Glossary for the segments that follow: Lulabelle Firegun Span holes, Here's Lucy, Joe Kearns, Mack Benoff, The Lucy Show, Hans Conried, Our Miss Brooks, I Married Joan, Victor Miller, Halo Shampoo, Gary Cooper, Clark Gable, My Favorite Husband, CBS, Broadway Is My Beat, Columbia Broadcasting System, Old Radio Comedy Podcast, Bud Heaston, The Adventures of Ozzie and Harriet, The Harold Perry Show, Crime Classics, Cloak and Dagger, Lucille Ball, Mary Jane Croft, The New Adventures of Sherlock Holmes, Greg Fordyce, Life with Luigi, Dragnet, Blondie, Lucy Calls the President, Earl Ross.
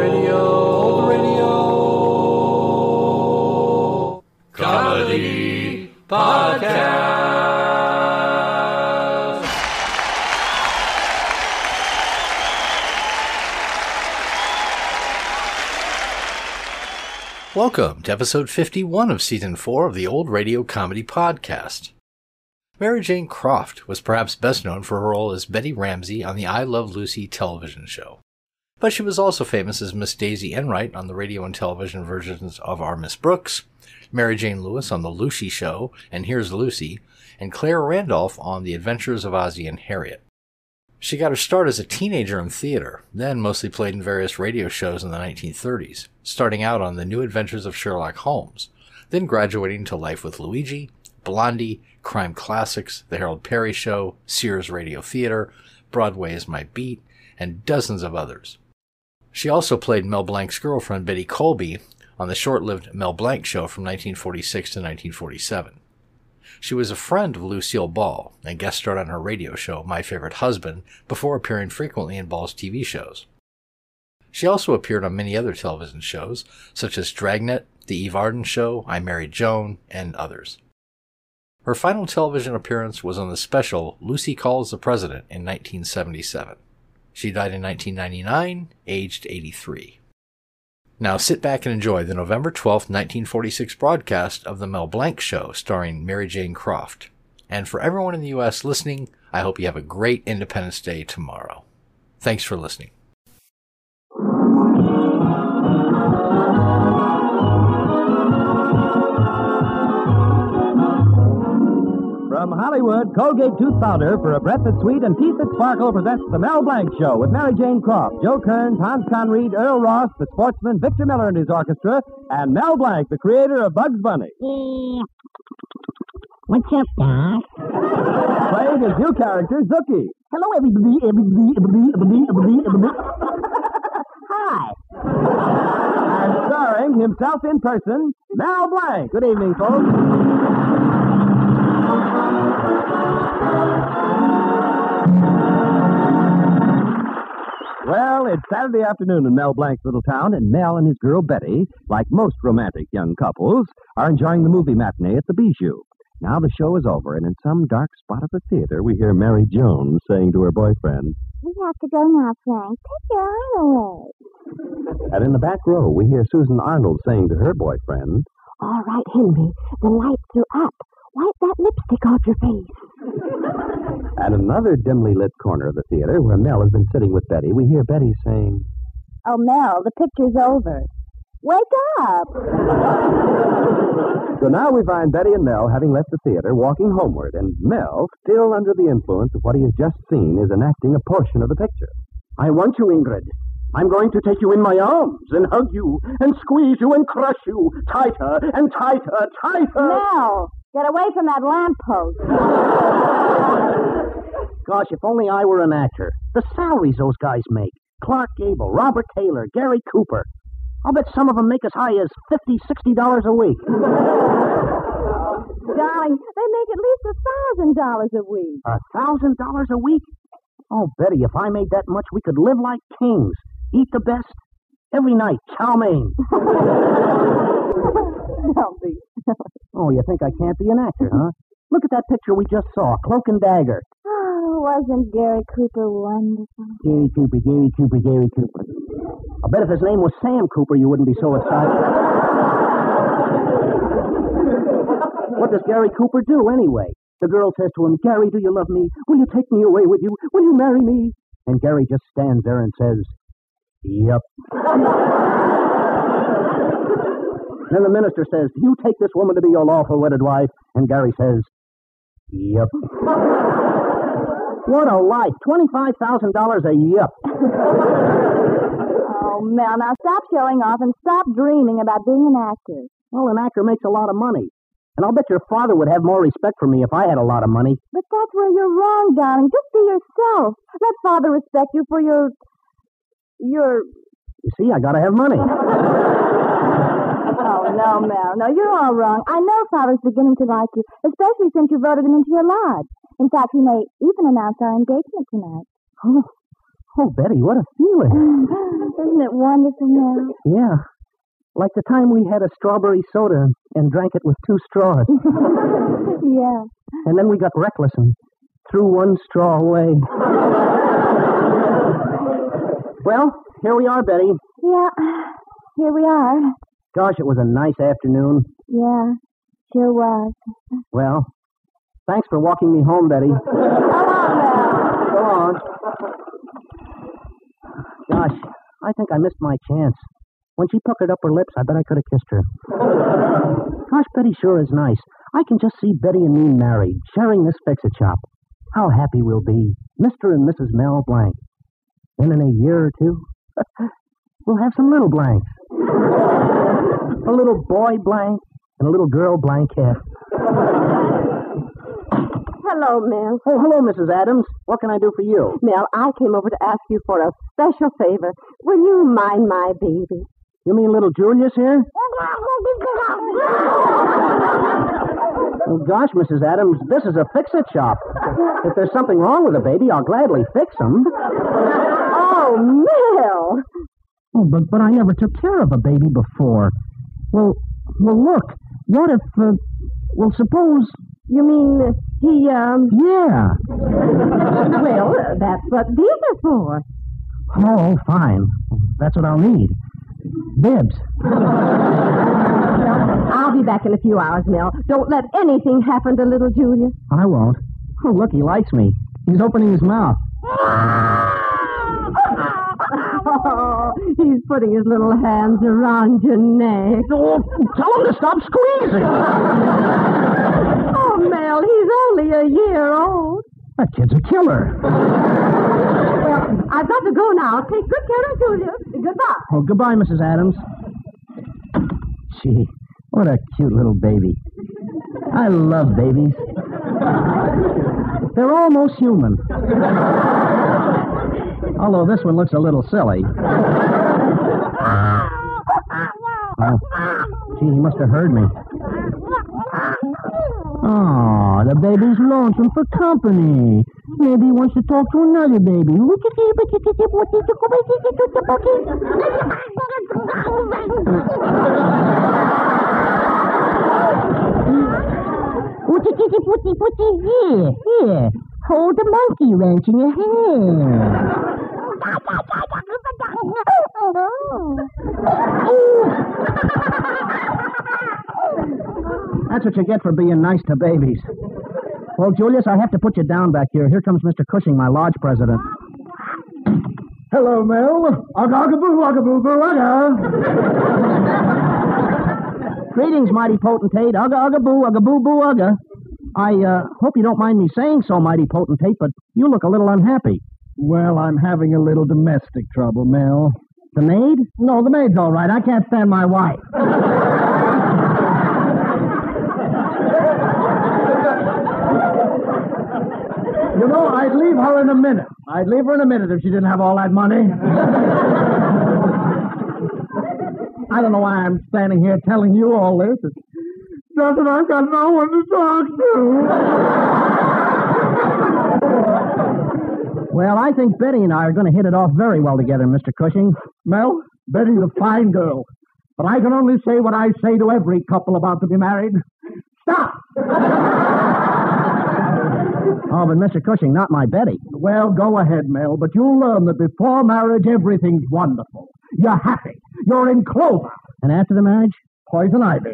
radio, old radio, comedy podcast. Welcome to episode 51 of season 4 of the Old Radio Comedy Podcast. Mary Jane Croft was perhaps best known for her role as Betty Ramsey on the I Love Lucy television show, but she was also famous as Miss Daisy Enright on the radio and television versions of Our Miss Brooks, Mary Jane Lewis on The Lucy Show and Here's Lucy, and Claire Randolph on The Adventures of Ozzie and Harriet. She got her start as a teenager in theater, then mostly played in various radio shows in the 1930s, starting out on The New Adventures of Sherlock Holmes, then graduating to Life with Luigi, Blondie, Crime Classics, The Harold Perry Show, Sears Radio Theater, Broadway Is My Beat, and dozens of others. She also played Mel Blanc's girlfriend Betty Colby on the short-lived Mel Blanc Show from 1946 to 1947. She was a friend of Lucille Ball and guest starred on her radio show My Favorite Husband before appearing frequently in Ball's TV shows. She also appeared on many other television shows such as Dragnet, The Eve Arden Show, I Married Joan, and others. Her final television appearance was on the special Lucy Calls the President in 1977. She died in 1999, aged 83. Now sit back and enjoy the November 12, 1946 broadcast of The Mel Blanc Show starring Mary Jane Croft. And for everyone in the U.S. listening, I hope you have a great Independence Day tomorrow. Thanks for listening. From Hollywood, Colgate Tooth Powder, for a breath that's sweet and teeth that sparkle, presents The Mel Blanc Show with Mary Jane Croft, Joe Kearns, Hans Conried, Earl Ross, the sportsman Victor Miller and his orchestra, and Mel Blanc, the creator of Bugs Bunny. What's up, Dad? Playing his new character, Zookie. Hello, everybody. Hi. And starring himself in person, Mel Blanc. Good evening, folks. Well, it's Saturday afternoon in Mel Blanc's little town, and Mel and his girl Betty, like most romantic young couples, are enjoying the movie matinee at the Bijou. Now the show is over, and in some dark spot of the theater, we hear Mary Joan saying to her boyfriend, "We have to go now, Frank. Take your arm away." And in the back row, we hear Susan Arnold saying to her boyfriend, "All right, Henry, the lights are up. Wipe that lipstick off your face." At another dimly lit corner of the theater where Mel has been sitting with Betty, we hear Betty saying, "Oh, Mel, the picture's over. Wake up." So now we find Betty and Mel, having left the theater, walking homeward, and Mel, still under the influence of what he has just seen, is enacting a portion of the picture. "I want you, Ingrid. I'm going to take you in my arms and hug you and squeeze you and crush you tighter and tighter, tighter." "Mel! Get away from that lamppost." "Gosh, if only I were an actor. The salaries those guys make. Clark Gable, Robert Taylor, Gary Cooper. I'll bet some of them make as high as $50, $60 a week." "Darling, they make at least $1,000 a week." $1,000 a week? Oh, Betty, if I made that much, we could live like kings. Eat the best. Every night, chow mein." "Don't be silly." "Oh, you think I can't be an actor, huh? Look at that picture we just saw, Cloak and Dagger." "Oh, wasn't Gary Cooper wonderful?" "Gary Cooper, Gary Cooper, Gary Cooper. I bet if his name was Sam Cooper, you wouldn't be so excited." "What does Gary Cooper do, anyway? The girl says to him, 'Gary, do you love me? Will you take me away with you? Will you marry me?' And Gary just stands there and says, 'Yep.' Then the minister says, 'Do you take this woman to be your lawful wedded wife?' And Gary says, 'Yep.'" What a life. $25,000 a yep. "Oh, Mel, now stop showing off and stop dreaming about being an actor." "Well, an actor makes a lot of money. And I'll bet your father would have more respect for me if I had a lot of money." "But that's where you're wrong, darling. Just be yourself. Let father respect you for your... You see, I gotta have money." Oh, no, Mel. No, you're all wrong. I know Father's beginning to like you, especially since you voted him into your lodge. In fact, he may even announce our engagement tonight. Oh, oh, Betty, what a feeling. Isn't it wonderful, Mel? Yeah. Like the time we had a strawberry soda and drank it with two straws. Yeah. And then we got reckless and threw one straw away. Well, here we are, Betty. Yeah, here we are. Gosh, it was a nice afternoon. Yeah, sure was. Well, thanks for walking me home, Betty. Come on, Mel. Go on. Gosh, I think I missed my chance. When she puckered up her lips, I bet I could have kissed her. Gosh, Betty sure is nice. I can just see Betty and me married, sharing this fixer chop. How happy we'll be, Mr. and Mrs. Mel Blanc. Then in a year or two, we'll have some little blanks. A little boy blank and a little girl Blankette. Hello, Mel. Oh, hello, Mrs. Adams. What can I do for you? Mel, I came over to ask you for a special favor. Will you mind my baby? You mean little Julius here? Oh, gosh, Mrs. Adams, this is a fix-it shop. If there's something wrong with a baby, I'll gladly fix him. Oh, Mel! Oh, but I never took care of a baby before. Well, look, what if, suppose... You mean he, Yeah. Well, that's what these are for. Oh, fine. That's what I'll need. Bibs. Well, I'll be back in a few hours, Mel. Don't let anything happen to little Julius. I won't. Oh, look, he likes me. He's opening his mouth. Oh, he's putting his little hands around your neck. Oh, tell him to stop squeezing. Oh, Mel, he's only a year old. That kid's a killer. Well, I've got to go now. Take good care of Julius. Goodbye. Oh, goodbye, Mrs. Adams. Gee, what a cute little baby. I love babies. They're almost human. Although this one looks a little silly. Oh, gee, he must have heard me. Oh, the baby's lonesome for company. Maybe he wants to talk to another baby. Here. Hold the monkey wrench in your hand. That's what you get for being nice to babies. Well, Julius, I have to put you down back here. Here comes Mr. Cushing, my lodge president. Hello, Mel. Agaboo, agaboo, aga. Greetings, mighty potentate. Aga, aga, boo, aga, boo, boo, aga. I hope you don't mind me saying so, mighty potentate, but you look a little unhappy. Well, I'm having a little domestic trouble, Mel. The maid? No, the maid's all right. I can't stand my wife. You know, I'd leave her in a minute if she didn't have all that money. I don't know why I'm standing here telling you all this. It's just that I've got no one to talk to. Well, I think Betty and I are going to hit it off very well together, Mr. Cushing. Mel, Betty's a fine girl, but I can only say what I say to every couple about to be married. Stop! Oh, but Mr. Cushing, not my Betty. Well, go ahead, Mel, but you'll learn that before marriage, everything's wonderful. You're happy. You're in clover. And after the marriage? Poison ivy.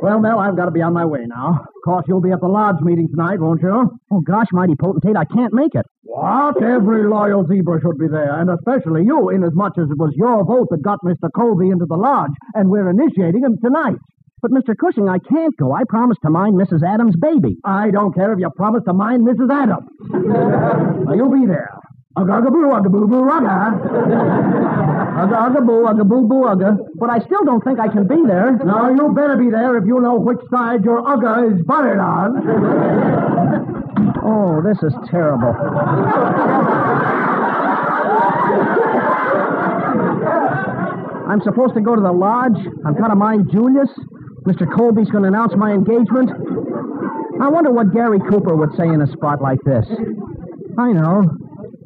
Well, Mel, I've got to be on my way now. Of course, you'll be at the lodge meeting tonight, won't you? Oh, gosh, mighty potentate, I can't make it. What? Every loyal zebra should be there, and especially you, inasmuch as it was your vote that got Mr. Colby into the lodge, and we're initiating him tonight. But, Mr. Cushing, I can't go. I promised to mind Mrs. Adams' baby. I don't care if you promised to mind Mrs. Adams. Now, you'll be there. Agagaboo, agaboo, aga. Agagaboo, agaboo, aga. But I still don't think I can be there. No, you better be there if you know which side your aga is buttered on. Oh, this is terrible. I'm supposed to go to the lodge. I've got to mind Julius. Mr. Colby's going to announce my engagement. I wonder what Gary Cooper would say in a spot like this. I know.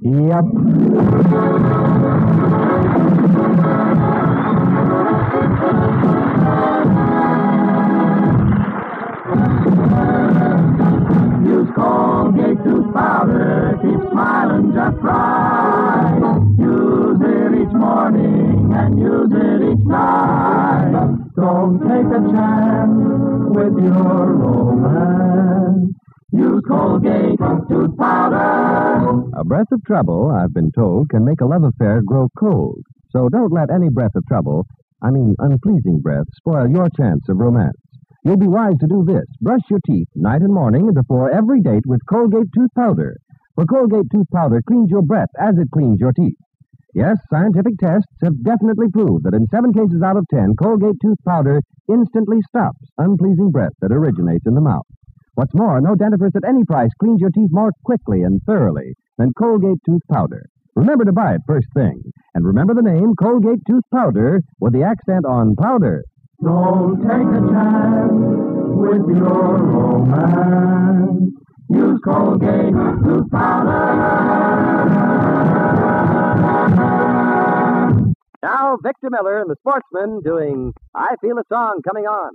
Yep. Use Colgate Tooth Powder. Keep smiling just right. Use it each morning and use it each night. Don't take a chance with your romance. Use Colgate Tooth Powder. A breath of trouble, I've been told, can make a love affair grow cold. So don't let any breath of trouble, I mean unpleasing breath, spoil your chance of romance. You'll be wise to do this. Brush your teeth night and morning and before every date with Colgate Tooth Powder. For Colgate Tooth Powder cleans your breath as it cleans your teeth. Yes, scientific tests have definitely proved that in 7 cases out of 10, Colgate Tooth Powder instantly stops unpleasing breath that originates in the mouth. What's more, no dentifrice at any price cleans your teeth more quickly and thoroughly than Colgate Tooth Powder. Remember to buy it first thing. And remember the name Colgate Tooth Powder with the accent on powder. Don't take a chance with your romance. Use Colgate Tooth Powder. Now, Victor Miller and the Sportsmen doing I Feel a Song Coming On.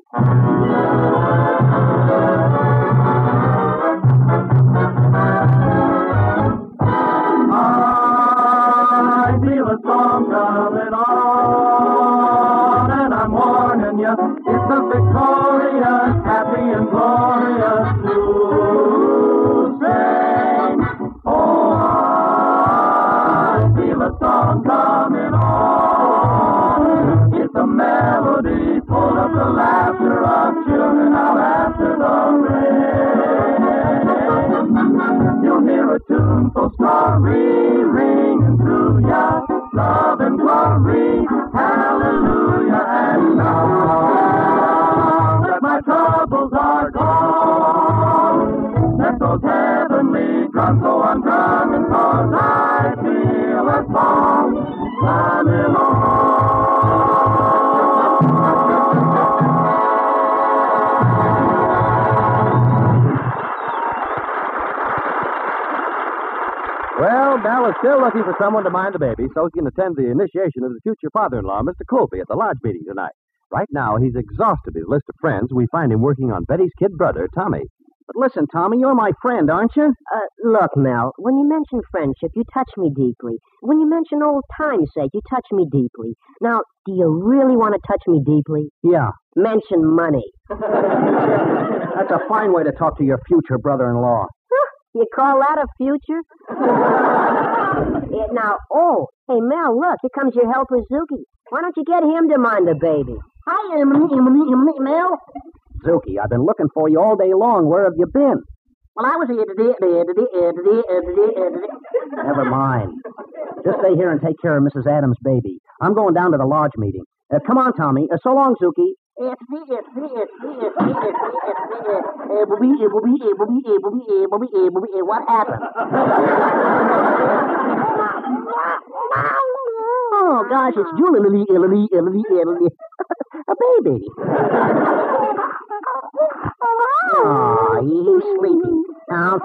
I feel a song coming on, and I'm warning you, it's a victorious, happy and glorious new thing. Oh, I feel a song coming on, it's a melody full of the laughter of children out after the rain. You'll hear a tuneful story ringing through ya, love and glory, hallelujah, and now that my troubles are gone, let those heavenly drums go on drumming, 'cause I feel a song coming on. Well, Belle is still looking for someone to mind the baby so he can attend the initiation of the future father-in-law, Mr. Colby, at the lodge meeting tonight. Right now, he's exhausted his list of friends. We find him working on Betty's kid brother, Tommy. But listen, Tommy, you're my friend, aren't you? Look, Mel, when you mention friendship, you touch me deeply. When you mention old time's sake, you touch me deeply. Now, do you really want to touch me deeply? Yeah. Mention money. That's a fine way to talk to your future brother-in-law. You call that a future? Hey, Mel, look, here comes your helper, Zuki. Why don't you get him to mind the baby? Hi, Mel. Zuki, I've been looking for you all day long. Where have you been? Well, I was here today. Never mind. Just stay here and take care of Mrs. Adams' baby. I'm going down to the lodge meeting. Come on, Tommy. So long, Zuki. What happened? Oh, gosh, it's Julie, a baby. Oh, he's sleepy. I'll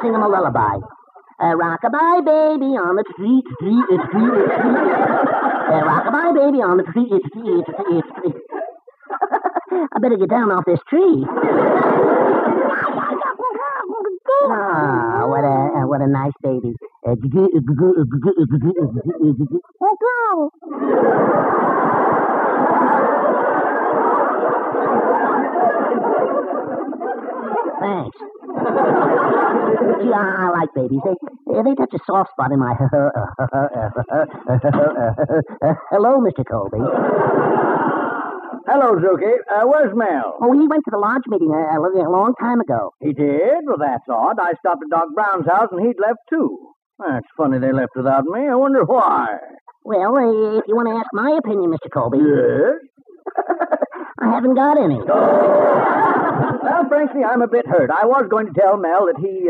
sing him a lullaby. Rock-a-bye, baby, on the tree, tree. Rock-a-bye, baby, on the tree, tree. I better get down off this tree. What a nice baby. Oh, go. Thanks. I like babies. They touch a soft spot in my... Hello, Mr. Colby. Hello, Zuki. Where's Mel? Oh, he went to the lodge meeting a long time ago. He did? Well, that's odd. I stopped at Doc Brown's house and he'd left, too. That's funny they left without me. I wonder why. Well, if you want to ask my opinion, Mr. Colby... Yes? I haven't got any. Well, frankly, I'm a bit hurt. I was going to tell Mel that he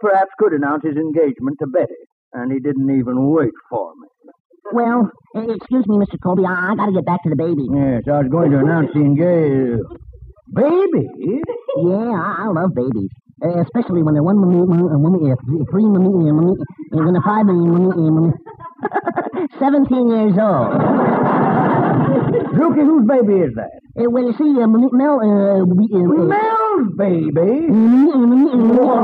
perhaps could announce his engagement to Betty, and he didn't even wait for me. Well, excuse me, Mr. Colby, I gotta get back to the baby. Yes, I was going to announce the engagement. Baby? Yeah, I love babies. Especially when they're 3 minutes, and when they're 5 minutes, 17 years old. Dookie, whose baby is that? Well, you see, Mel... Mel's baby? No!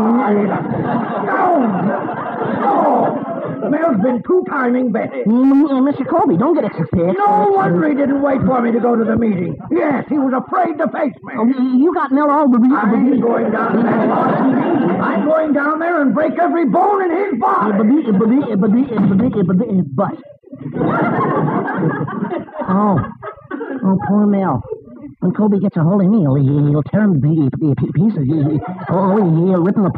Mel's been too timing, Betty. Mr. Colby, don't get excited. No wonder he didn't wait for me to go to the meeting. Yes, he was afraid to face me. Oh, you got Mel all the I ain't going down there. I'm going down there and break every bone in his body. But. Oh, poor Mel. When Colby gets a hold of me, he'll tear him to pieces. He'll rip him up.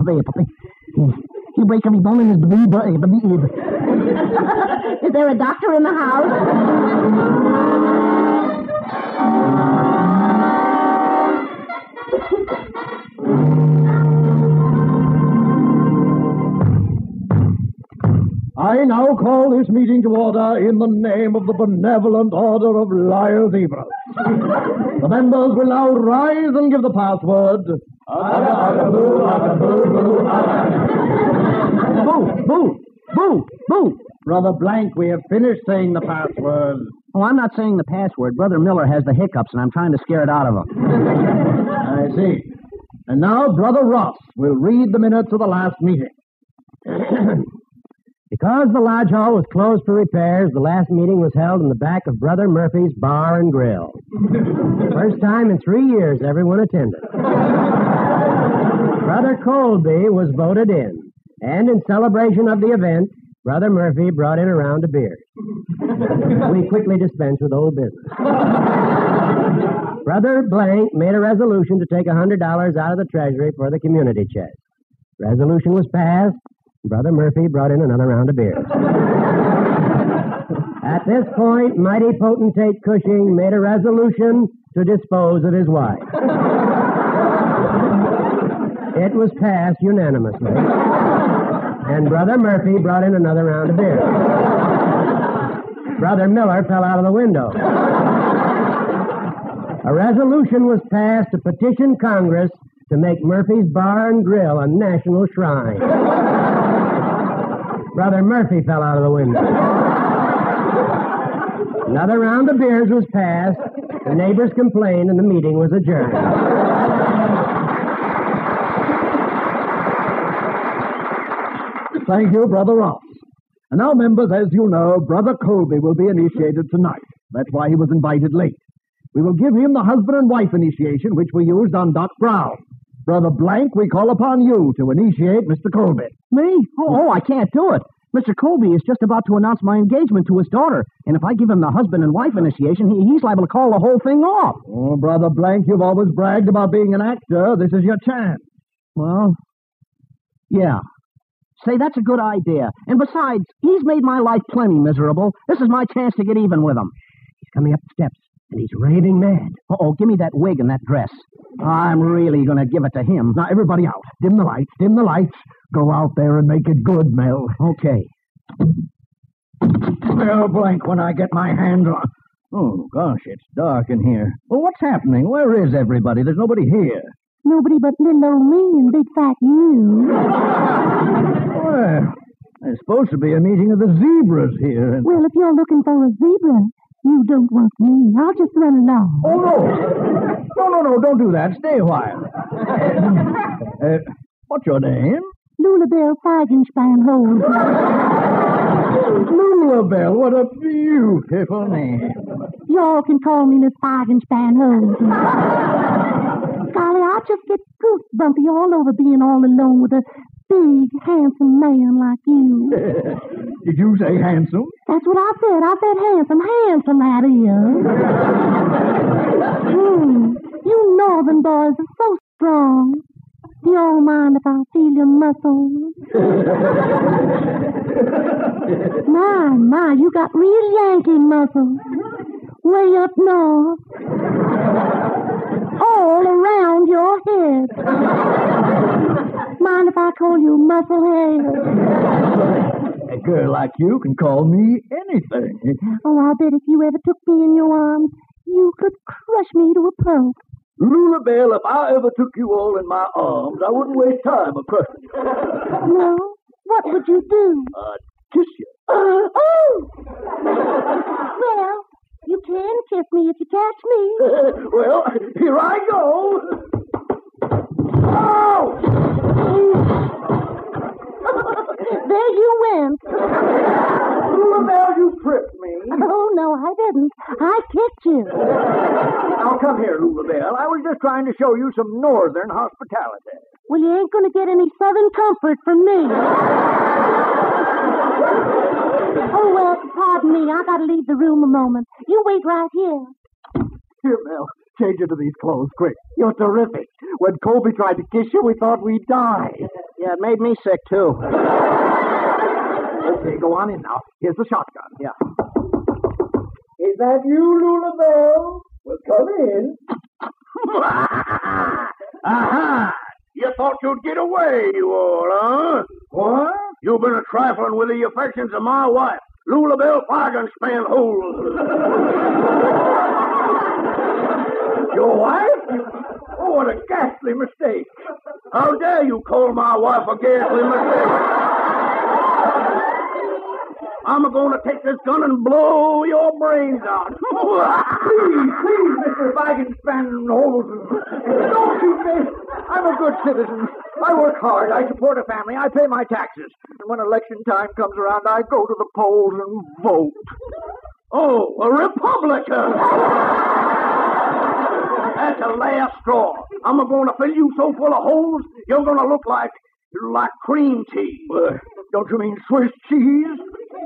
You break every bone in his body. Is there a doctor in the house? I now call this meeting to order in the name of the benevolent order of Lyozebra. The members will now rise and give the password. Boo, boo, boo, boo. Brother Blank, we have finished saying the password. Oh, I'm not saying the password. Brother Miller has the hiccups, and I'm trying to scare it out of him. I see. And now Brother Ross will read the minutes of the last meeting. Because the lodge hall was closed for repairs, the last meeting was held in the back of Brother Murphy's Bar and Grill. First time in 3 years everyone attended. Brother Colby was voted in, and in celebration of the event, Brother Murphy brought in a round of beers. We quickly dispensed with old business. Brother Blank made a resolution to take $100 out of the treasury for the community chest. Resolution was passed. Brother Murphy brought in another round of beer. At this point, mighty potentate Cushing made a resolution to dispose of his wife. It was passed unanimously. And Brother Murphy brought in another round of beer. Brother Miller fell out of the window. A resolution was passed to petition Congress to make Murphy's Bar and Grill a national shrine. Brother Murphy fell out of the window. Another round of beers was passed. The neighbors complained, and the meeting was adjourned. Thank you, Brother Ross. And now, members, as you know, Brother Colby will be initiated tonight. That's why he was invited late. We will give him the husband and wife initiation, which we used on Doc Brown. Brother Blank, we call upon you to initiate Mr. Colby. Me? Oh, I can't do it. Mr. Colby is just about to announce my engagement to his daughter, and if I give him the husband and wife initiation, he's liable to call the whole thing off. Oh, Brother Blank, you've always bragged about being an actor. This is your chance. Well, yeah. Say, that's a good idea. And besides, he's made my life plenty miserable. This is my chance to get even with him. He's coming up the steps, and he's raving mad. Uh-oh, give me that wig and that dress. I'm really going to give it to him. Now, everybody out. Dim the lights, dim the lights. Go out there and make it good, Mel. Okay. Mel Blank, when I get my hands on... Oh, gosh, it's dark in here. Well, what's happening? Where is everybody? There's nobody here. Nobody but little old me and big fat you. Well, there's supposed to be a meeting of the zebras here. And... Well, if you're looking for a zebra... You don't want me. I'll just run along. Oh, no. No, don't do that. Stay a while. What's your name? Lulabelle Firegun Span holes. Lulabelle, what a beautiful name. Y'all can call me Miss Firegun Span holes. Golly, I just get goosebumpy all over being all alone with a big, handsome man like you. Did you say handsome? That's what I said. I said handsome. Handsome, that is. You northern boys are so strong. Do you all mind if I feel your muscles? My, you got real Yankee muscles. Way up north. All around your head. Mind if I call you muscle hair? A girl like you can call me anything. Oh, I'll bet if you ever took me in your arms, you could crush me to a pulp. Lulabelle, if I ever took you all in my arms, I wouldn't waste time a crushing you. No? What would you do? I'd kiss you. Oh! Well, you can kiss me if you catch me. Well, here I go. Oh! There you went. Lulabelle, you tripped me. Oh, no, I didn't. I kicked you. Now, come here, Lulabelle. I was just trying to show you some northern hospitality. Well, you ain't going to get any southern comfort from me. Oh, well, pardon me. I got to leave the room a moment. You wait right here. Here, Mel. Change into these clothes, quick. You're terrific. When Colby tried to kiss you, we thought we'd die. Yeah, it made me sick, too. Okay, go on in now. Here's the shotgun. Yeah. Is that you, Lulabelle? Well, come in. Aha! You thought you'd get away, you all, huh? What? You've been a-trifling with the affections of my wife, Lulabelle Firegun Span holes. Your wife? Oh, what a ghastly mistake. How dare you call my wife a ghastly mistake? I'm going to take this gun and blow your brains out. Please, Mr. Firegun Span holes. Don't shoot me. I'm a good citizen. I work hard, I support a family, I pay my taxes. And when election time comes around, I go to the polls and vote. Oh, a Republican! That's the last straw. I'm going to fill you so full of holes, you're going to look like cream cheese. Don't you mean Swiss cheese?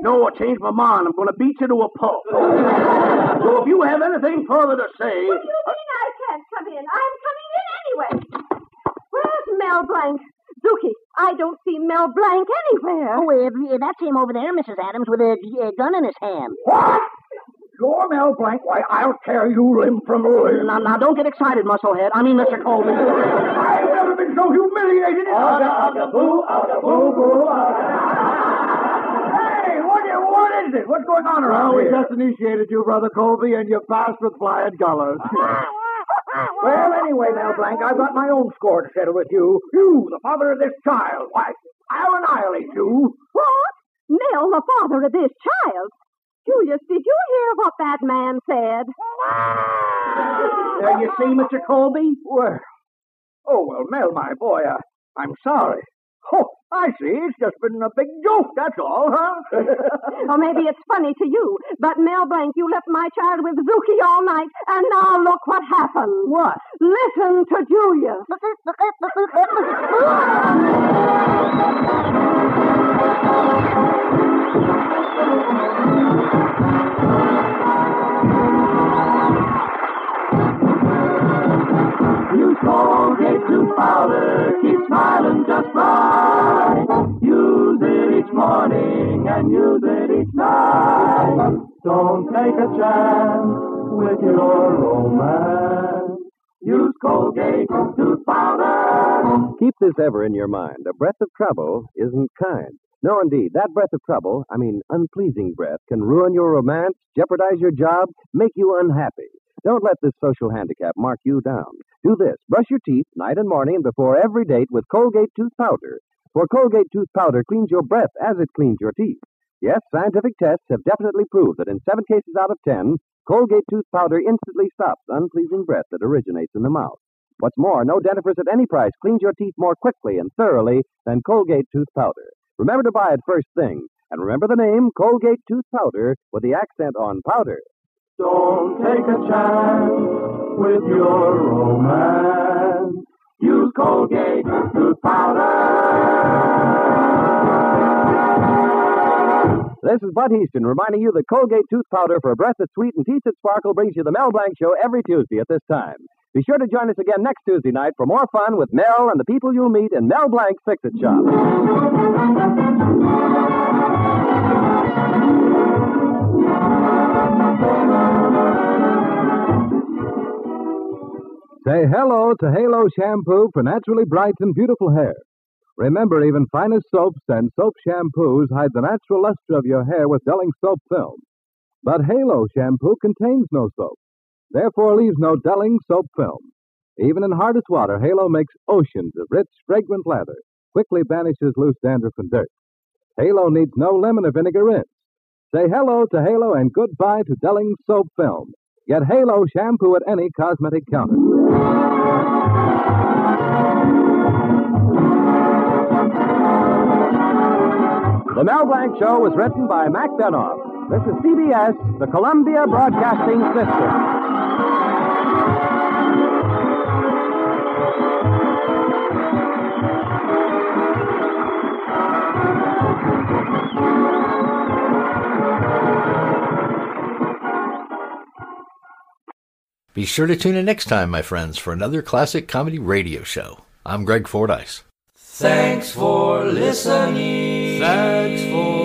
No, I changed my mind. I'm going to beat you to a pulp. So if you have anything further to say... What do you mean I can't come in? I'm coming in anyway. Where's Mel Blanc? Zuki, I don't see Mel Blanc anywhere. Oh, that's him over there, Mrs. Adams, with a gun in his hand. What? You're Mel Blanc? Why, I'll tear you limb from limb. Now, don't get excited, Musclehead. I mean, Mr. Coleman. I've never been so humiliated. Hey, what is it? What's going on around here? We just initiated you, Brother Colby, and you passed with flying colors. Well, anyway, Mel Blanc, I've got my own score to settle with you. You, the father of this child. Why, I'll annihilate you. What? Mel, the father of this child? Julius, did you hear what that man said? There you see, Mr. Colby. Well, oh, well, Mel, my boy, I'm sorry. Oh, I see. It's just been a big joke, that's all, huh? Or maybe it's funny to you, but Mel Blanc, you left my child with Zuki all night, and now look what happened. What? Listen to Julia. Use Colgate Tooth Powder, keep smiling just right. Use it each morning and use it each night. Don't take a chance with your romance. Use Colgate Tooth Powder. Keep this ever in your mind. A breath of trouble isn't kind. No, indeed, that breath of trouble, I mean unpleasing breath, can ruin your romance, jeopardize your job, make you unhappy. Don't let this social handicap mark you down. Do this. Brush your teeth night and morning and before every date with Colgate Tooth Powder. For Colgate Tooth Powder cleans your breath as it cleans your teeth. Yes, scientific tests have definitely proved that in 7 cases out of 10, Colgate Tooth Powder instantly stops unpleasing breath that originates in the mouth. What's more, no dentifrice at any price cleans your teeth more quickly and thoroughly than Colgate Tooth Powder. Remember to buy it first thing. And remember the name Colgate Tooth Powder with the accent on powder. Don't take a chance with your romance. Use Colgate Tooth Powder. This is Bud Heaston reminding you that Colgate Tooth Powder for a breath that's sweet and teeth that sparkle brings you the Mel Blanc Show every Tuesday at this time. Be sure to join us again next Tuesday night for more fun with Mel and the people you'll meet in Mel Blanc's Fix-It Shop. Say hello to Halo Shampoo for naturally bright and beautiful hair. Remember, even finest soaps and soap shampoos hide the natural luster of your hair with Delling soap film. But Halo Shampoo contains no soap, therefore leaves no Delling soap film. Even in hardest water, Halo makes oceans of rich, fragrant lather, quickly banishes loose dandruff and dirt. Halo needs no lemon or vinegar rinse. Say hello to Halo and goodbye to Delling soap film. Get Halo Shampoo at any cosmetic counter. The Mel Blanc Show was written by Mack Benoff. This is CBS, the Columbia Broadcasting System. Be sure to tune in next time, my friends, for another classic comedy radio show. I'm Greg Fordyce. Thanks for listening. Thanks for